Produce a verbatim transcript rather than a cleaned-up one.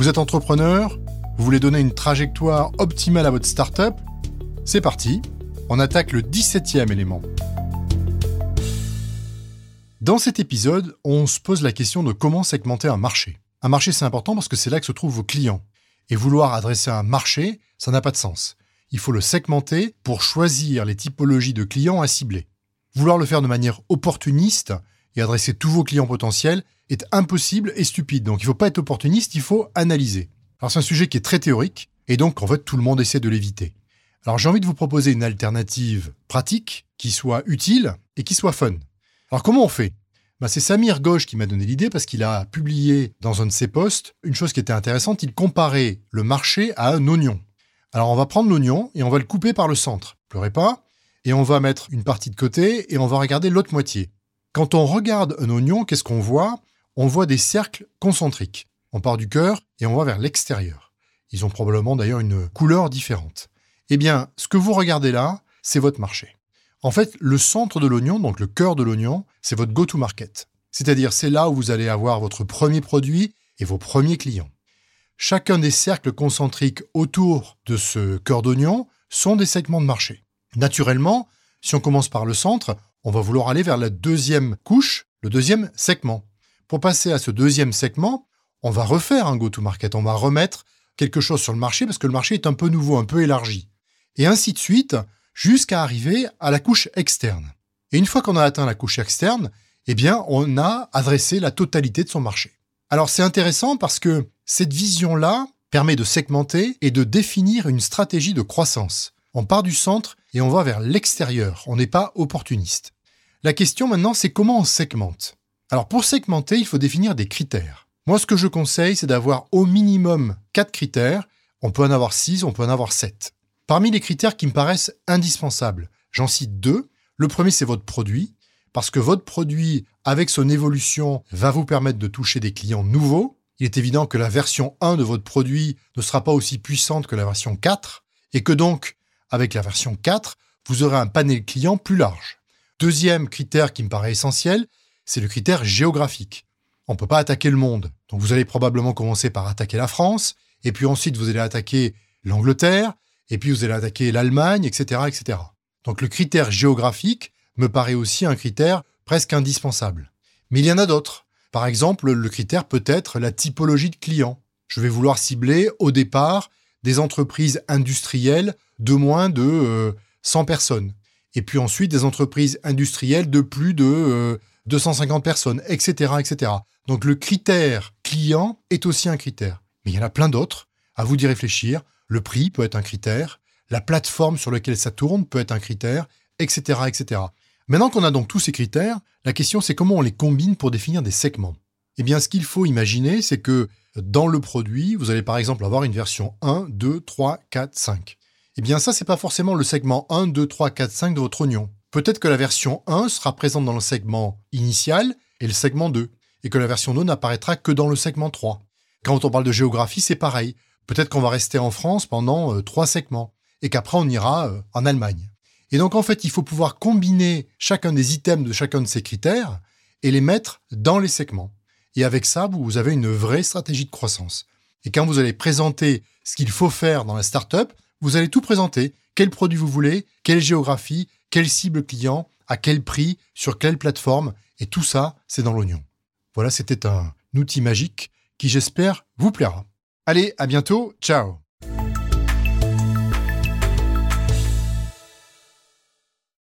Vous êtes entrepreneur, vous voulez donner une trajectoire optimale à votre start-up? C'est parti, on attaque le dix-septième élément. Dans cet épisode, on se pose la question de comment segmenter un marché. Un marché, c'est important parce que c'est là que se trouvent vos clients. Et vouloir adresser un marché, ça n'a pas de sens. Il faut le segmenter pour choisir les typologies de clients à cibler. Vouloir le faire de manière opportuniste et adresser tous vos clients potentiels est impossible et stupide. Donc, il ne faut pas être opportuniste, il faut analyser. Alors, c'est un sujet qui est très théorique et donc, en fait, tout le monde essaie de l'éviter. Alors, j'ai envie de vous proposer une alternative pratique qui soit utile et qui soit fun. Alors, comment on fait ? Ben, c'est Samir Gauche qui m'a donné l'idée parce qu'il a publié dans un de ses posts une chose qui était intéressante. Il comparait le marché à un oignon. Alors, on va prendre l'oignon et on va le couper par le centre. Pleurez pas. Et on va mettre une partie de côté et on va regarder l'autre moitié. Quand on regarde un oignon, qu'est-ce qu'on voit ? On voit des cercles concentriques. On part du cœur et on va vers l'extérieur. Ils ont probablement d'ailleurs une couleur différente. Eh bien, ce que vous regardez là, c'est votre marché. En fait, le centre de l'oignon, donc le cœur de l'oignon, c'est votre go-to-market. C'est-à-dire, c'est là où vous allez avoir votre premier produit et vos premiers clients. Chacun des cercles concentriques autour de ce cœur d'oignon sont des segments de marché. Naturellement, si on commence par le centre, on va vouloir aller vers la deuxième couche, le deuxième segment. Pour passer à ce deuxième segment, on va refaire un go-to-market, on va remettre quelque chose sur le marché parce que le marché est un peu nouveau, un peu élargi. Et ainsi de suite, jusqu'à arriver à la couche externe. Et une fois qu'on a atteint la couche externe, eh bien, on a adressé la totalité de son marché. Alors, c'est intéressant parce que cette vision-là permet de segmenter et de définir une stratégie de croissance. On part du centre et on va vers l'extérieur. On n'est pas opportuniste. La question maintenant, c'est comment on segmente ? Alors, pour segmenter, il faut définir des critères. Moi, ce que je conseille, c'est d'avoir au minimum quatre critères. On peut en avoir six, on peut en avoir sept. Parmi les critères qui me paraissent indispensables, j'en cite deux. Le premier, c'est votre produit, parce que votre produit, avec son évolution, va vous permettre de toucher des clients nouveaux. Il est évident que la version un de votre produit ne sera pas aussi puissante que la version quatre, et que donc, avec la version quatre, vous aurez un panel client plus large. Deuxième critère qui me paraît essentiel, c'est le critère géographique. On ne peut pas attaquer le monde. Donc, vous allez probablement commencer par attaquer la France, et puis ensuite, vous allez attaquer l'Angleterre, et puis vous allez attaquer l'Allemagne, et cetera, et cetera. Donc, le critère géographique me paraît aussi un critère presque indispensable. Mais il y en a d'autres. Par exemple, le critère peut être la typologie de clients. Je vais vouloir cibler, au départ, des entreprises industrielles de moins de euh, cent personnes. Et puis ensuite, des entreprises industrielles de plus de... Euh, deux cent cinquante personnes, et cetera, et cetera. Donc, le critère client est aussi un critère. Mais il y en a plein d'autres. À vous d'y réfléchir. Le prix peut être un critère. La plateforme sur laquelle ça tourne peut être un critère, et cetera, et cetera. Maintenant qu'on a donc tous ces critères, la question, c'est comment on les combine pour définir des segments. Eh bien, ce qu'il faut imaginer, c'est que dans le produit, vous allez par exemple avoir une version un, deux, trois, quatre, cinq. Eh bien, ça, c'est pas forcément le segment un, deux, trois, quatre, cinq de votre oignon. Peut-être que la version un sera présente dans le segment initial et le segment deux, et que la version deux n'apparaîtra que dans le segment trois. Quand on parle de géographie, c'est pareil. Peut-être qu'on va rester en France pendant euh, trois segments, et qu'après on ira euh, en Allemagne. Et donc, en fait, il faut pouvoir combiner chacun des items de chacun de ces critères et les mettre dans les segments. Et avec ça, vous avez une vraie stratégie de croissance. Et quand vous allez présenter ce qu'il faut faire dans la start-up, vous allez tout présenter. Quel produit vous voulez, quelle géographie, quelle cible client, à quel prix, sur quelle plateforme, et tout ça, c'est dans l'oignon. Voilà, c'était un outil magique qui, j'espère, vous plaira. Allez, à bientôt, ciao!